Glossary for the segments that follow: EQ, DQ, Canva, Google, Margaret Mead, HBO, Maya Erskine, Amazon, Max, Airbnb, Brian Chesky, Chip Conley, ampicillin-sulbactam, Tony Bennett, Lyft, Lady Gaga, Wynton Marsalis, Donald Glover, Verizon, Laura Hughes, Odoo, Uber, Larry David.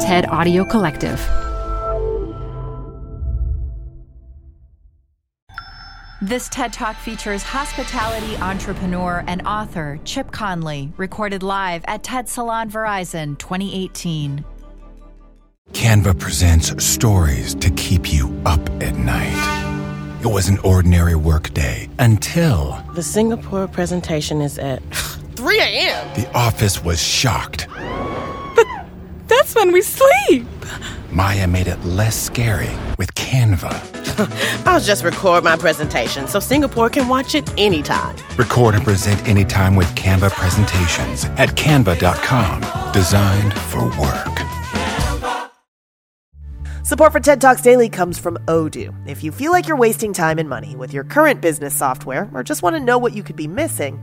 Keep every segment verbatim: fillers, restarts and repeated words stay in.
TED Audio Collective. This TED Talk features hospitality entrepreneur and author Chip Conley, recorded live at TED Salon Verizon twenty eighteen. Canva presents stories to keep you up at night. It was an ordinary workday until... the Singapore presentation is at three a.m. The office was shocked. But that's when we sleep. Maya made it less scary with Canva. I'll just record my presentation so Singapore can watch it anytime. Record and present anytime with Canva presentations at canva dot com. Designed for work. Support for TED Talks Daily comes from Odoo. If you feel like you're wasting time and money with your current business software or just want to know what you could be missing,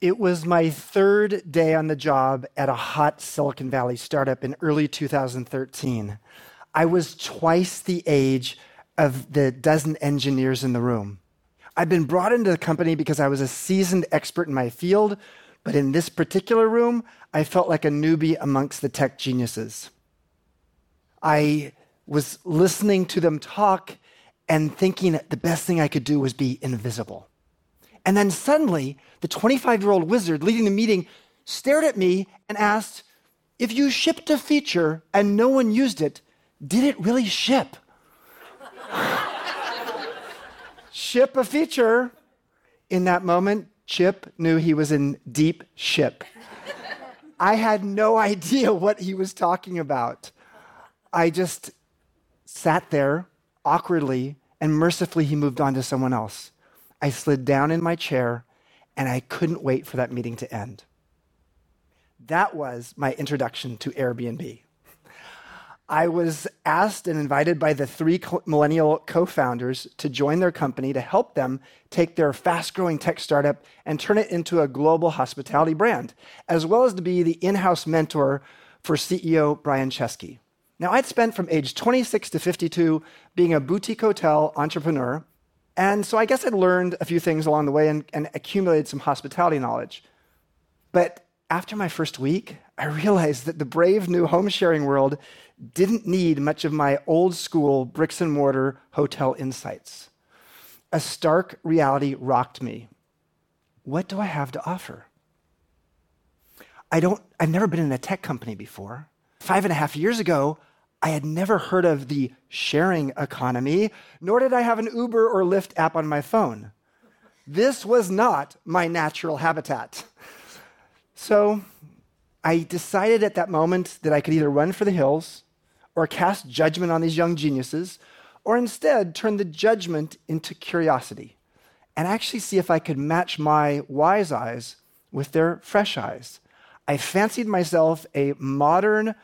It was my third day on the job at a hot Silicon Valley startup in early two thousand thirteen. I was twice the age of the dozen engineers in the room. I'd been brought into the company because I was a seasoned expert in my field, but in this particular room, I felt like a newbie amongst the tech geniuses. I was listening to them talk and thinking that the best thing I could do was be invisible. And then suddenly, the twenty-five-year-old wizard leading the meeting stared at me and asked, if you shipped a feature and no one used it, did it really ship? Ship a feature. In that moment, Chip knew he was in deep ship. I had no idea what he was talking about. I just... sat there awkwardly, and mercifully he moved on to someone else. I slid down in my chair, and I couldn't wait for that meeting to end. That was my introduction to Airbnb. I was asked and invited by the three millennial co-founders to join their company to help them take their fast-growing tech startup and turn it into a global hospitality brand, as well as to be the in-house mentor for C E O Brian Chesky. Now, I'd spent from age twenty-six to fifty-two being a boutique hotel entrepreneur, and so I guess I'd learned a few things along the way and, and accumulated some hospitality knowledge. But after my first week, I realized that the brave new home-sharing world didn't need much of my old-school bricks-and-mortar hotel insights. A stark reality rocked me. What do I have to offer? I don't, I've never been in a tech company before. Five and a half years ago, I had never heard of the sharing economy, nor did I have an Uber or Lyft app on my phone. This was not my natural habitat. So I decided at that moment that I could either run for the hills or cast judgment on these young geniuses, or instead turn the judgment into curiosity and actually see if I could match my wise eyes with their fresh eyes. I fancied myself a modern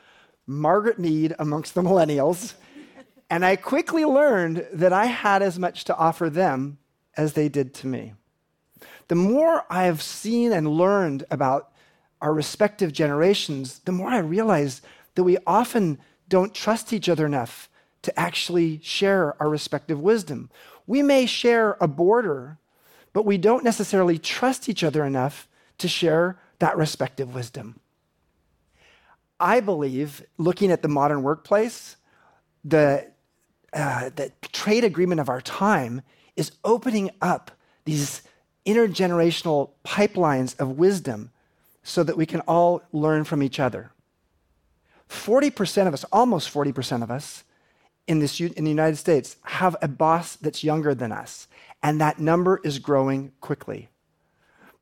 Margaret Mead amongst the millennials, and I quickly learned that I had as much to offer them as they did to me. The more I've seen and learned about our respective generations, the more I realize that we often don't trust each other enough to actually share our respective wisdom. We may share a border, but we don't necessarily trust each other enough to share that respective wisdom. I believe, looking at the modern workplace, the, uh, the trade agreement of our time is opening up these intergenerational pipelines of wisdom so that we can all learn from each other. forty percent of us, almost forty percent of us in, this, in the United States have a boss that's younger than us, and that number is growing quickly.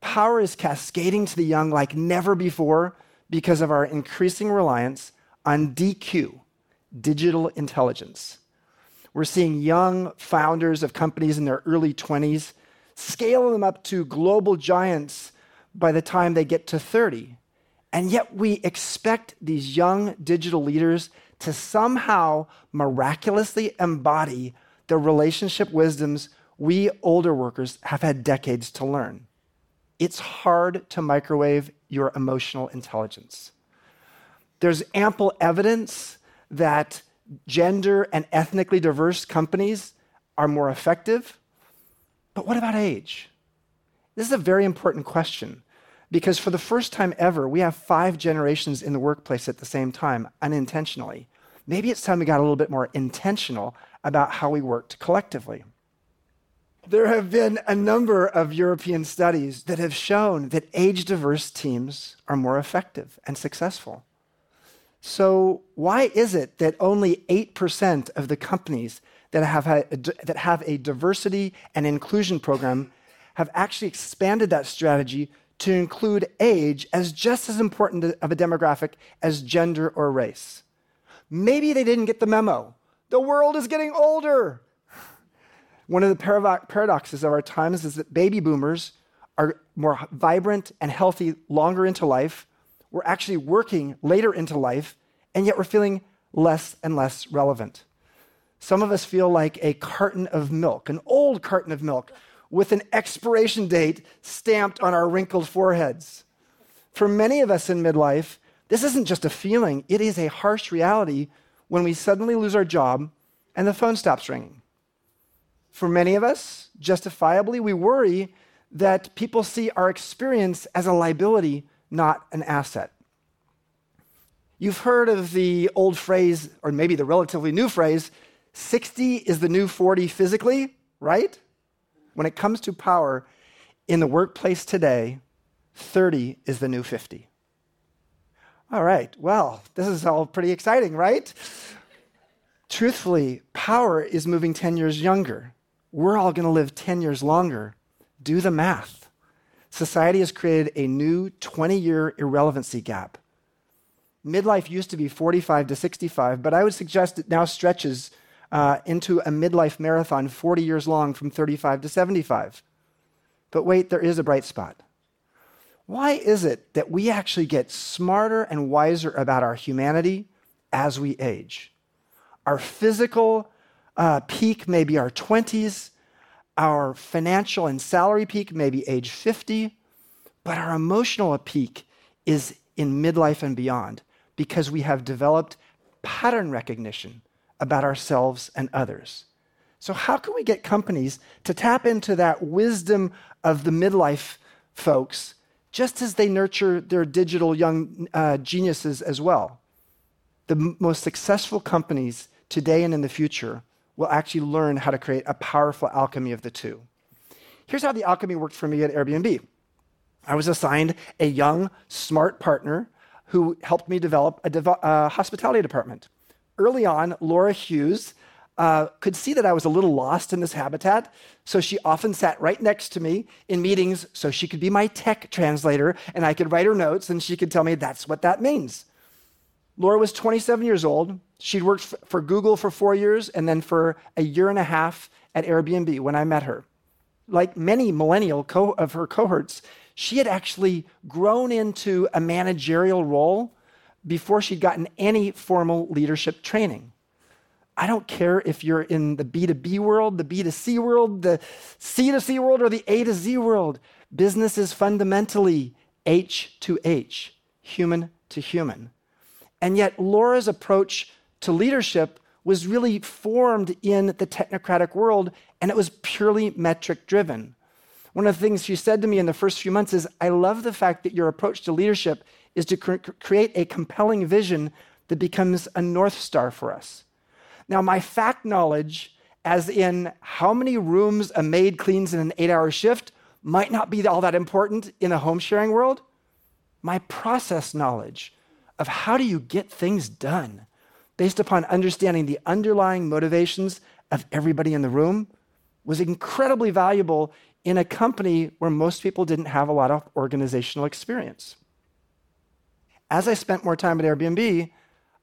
Power is cascading to the young like never before because of our increasing reliance on D Q, digital intelligence. We're seeing young founders of companies in their early twenties scale them up to global giants by the time they get to thirty. And yet we expect these young digital leaders to somehow miraculously embody the relationship wisdoms we older workers have had decades to learn. It's hard to microwave your emotional intelligence. There's ample evidence that gender and ethnically diverse companies are more effective. But what about age? This is a very important question, because for the first time ever, we have five generations in the workplace at the same time, unintentionally. Maybe it's time we got a little bit more intentional about how we worked collectively. There have been a number of European studies that have shown that age-diverse teams are more effective and successful. So why is it that only eight percent of the companies that have, a, that have a diversity and inclusion program have actually expanded that strategy to include age as just as important of a demographic as gender or race? Maybe they didn't get the memo. The world is getting older. One of the paradox paradoxes of our times is that baby boomers are more vibrant and healthy longer into life. We're actually working later into life, and yet we're feeling less and less relevant. Some of us feel like a carton of milk, an old carton of milk, with an expiration date stamped on our wrinkled foreheads. For many of us in midlife, this isn't just a feeling, it is a harsh reality when we suddenly lose our job and the phone stops ringing. For many of us, justifiably, we worry that people see our experience as a liability, not an asset. You've heard of the old phrase, or maybe the relatively new phrase, sixty is the new forty physically, right? When it comes to power in the workplace today, thirty is the new fifty. All right, well, this is all pretty exciting, right? Truthfully, power is moving ten years younger. We're all going to live ten years longer. Do the math. Society has created a new twenty-year irrelevancy gap. Midlife used to be forty-five to sixty-five, but I would suggest it now stretches uh, into a midlife marathon forty years long from thirty-five to seventy-five. But wait, there is a bright spot. Why is it that we actually get smarter and wiser about our humanity as we age? Our physical uh, peak may be our twenties, our financial and salary peak may be age fifty, but our emotional peak is in midlife and beyond because we have developed pattern recognition about ourselves and others. So how can we get companies to tap into that wisdom of the midlife folks just as they nurture their digital young uh, geniuses as well? The most successful companies today and in the future will actually learn how to create a powerful alchemy of the two. Here's how the alchemy worked for me at Airbnb. I was assigned a young, smart partner who helped me develop a dev- uh, hospitality department. Early on, Laura Hughes uh, could see that I was a little lost in this habitat, so she often sat right next to me in meetings so she could be my tech translator, and I could write her notes, and she could tell me that's what that means. Laura was twenty-seven years old. She'd worked for Google for four years and then for a year and a half at Airbnb when I met her. Like many millennial co- of her cohorts, she had actually grown into a managerial role before she'd gotten any formal leadership training. I don't care if you're in the B to B world, the B to C world, the C to C world, or the A to Z world. Business is fundamentally H to H, human to human. And yet Laura's approach to leadership was really formed in the technocratic world, and it was purely metric-driven. One of the things she said to me in the first few months is, I love the fact that your approach to leadership is to cre- create a compelling vision that becomes a North Star for us. Now, my fact knowledge, as in how many rooms a maid cleans in an eight-hour shift, might not be all that important in a home-sharing world. My process knowledge of how do you get things done based upon understanding the underlying motivations of everybody in the room was incredibly valuable in a company where most people didn't have a lot of organizational experience. As I spent more time at Airbnb,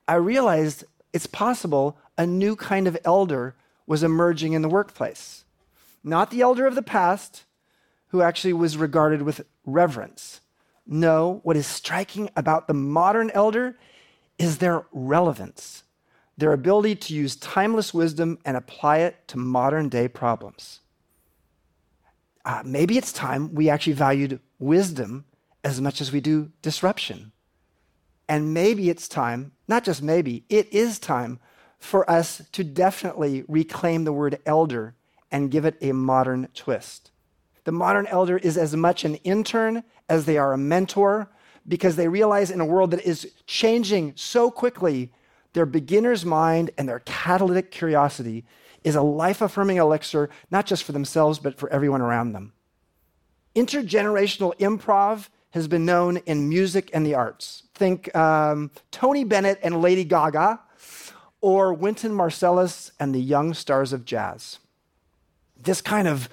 I realized it's possible a new kind of elder was emerging in the workplace. Not the elder of the past, who actually was regarded with reverence. No, what is striking about the modern elder is their relevance, their ability to use timeless wisdom and apply it to modern-day problems. Uh, maybe it's time we actually valued wisdom as much as we do disruption. And maybe it's time, not just maybe, it is time for us to definitely reclaim the word elder and give it a modern twist. The modern elder is as much an intern as they are a mentor, because they realize in a world that is changing so quickly, their beginner's mind and their catalytic curiosity is a life-affirming elixir, not just for themselves, but for everyone around them. Intergenerational improv has been known in music and the arts. Think um, Tony Bennett and Lady Gaga, or Wynton Marsalis and the young stars of jazz. This kind of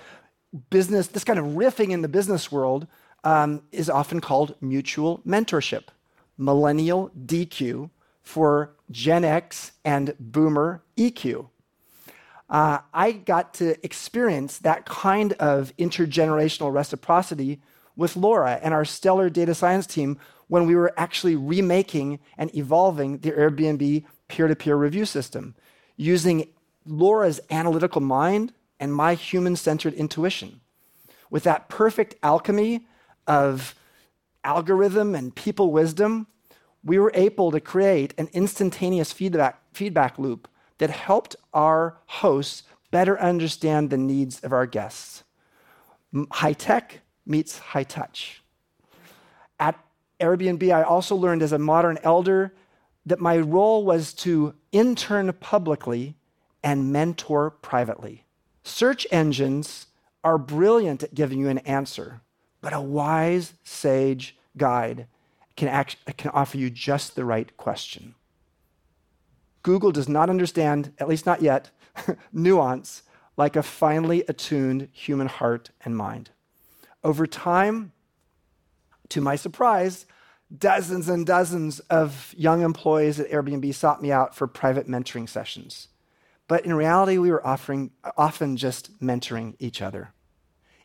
business, this kind of riffing in the business world um, is often called mutual mentorship. Millennial D Q for Gen X and Boomer E Q. Uh, I got to experience that kind of intergenerational reciprocity with Laura and our stellar data science team when we were actually remaking and evolving the Airbnb peer-to-peer review system using Laura's analytical mind and my human-centered intuition. With that perfect alchemy of algorithm and people wisdom, we were able to create an instantaneous feedback, feedback loop that helped our hosts better understand the needs of our guests. High tech meets high touch. At Airbnb, I also learned as a modern elder that my role was to intern publicly and mentor privately. Search engines are brilliant at giving you an answer, but a wise, sage guide can, act, can offer you just the right question. Google does not understand, at least not yet, nuance like a finely attuned human heart and mind. Over time, to my surprise, dozens and dozens of young employees at Airbnb sought me out for private mentoring sessions. But in reality, we were offering, often just mentoring each other.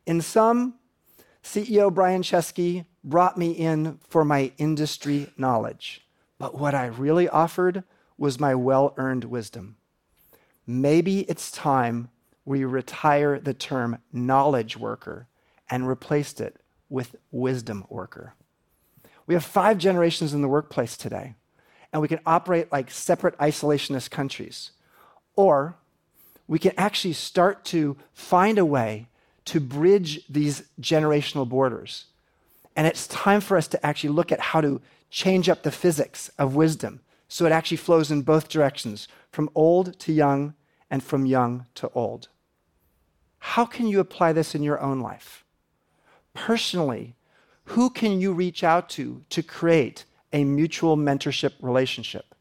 In sum, C E O Brian Chesky brought me in for my industry knowledge. But what I really offered was my well-earned wisdom. Maybe it's time we retire the term knowledge worker and replaced it with wisdom worker. We have five generations in the workplace today, and we can operate like separate isolationist countries. Or we can actually start to find a way to bridge these generational borders. And it's time for us to actually look at how to change up the physics of wisdom so it actually flows in both directions, from old to young and from young to old. How can you apply this in your own life? Personally, who can you reach out to to create a mutual mentorship relationship?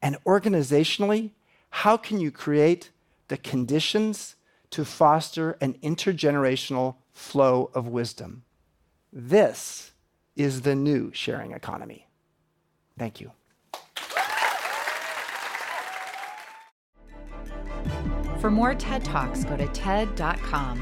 And organizationally, how can you create the conditions to foster an intergenerational flow of wisdom? This is the new sharing economy. Thank you. For more TED Talks, go to ted dot com.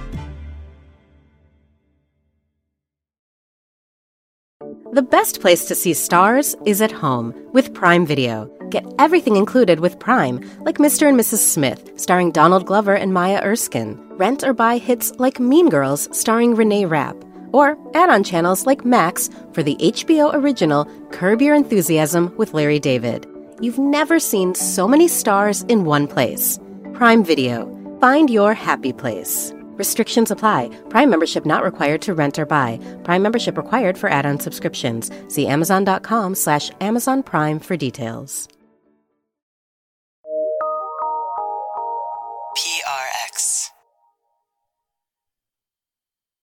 The best place to see stars is at home with Prime Video. Get everything included with Prime, like Mister and Missus Smith, starring Donald Glover and Maya Erskine. Rent or buy hits like Mean Girls, starring Renee Rapp. Or add-on channels like Max for the H B O original Curb Your Enthusiasm with Larry David. You've never seen so many stars in one place. Prime Video. Find your happy place. Restrictions apply. Prime membership not required to rent or buy. Prime membership required for add-on subscriptions. See amazon.com slash Amazon Prime for details. P R X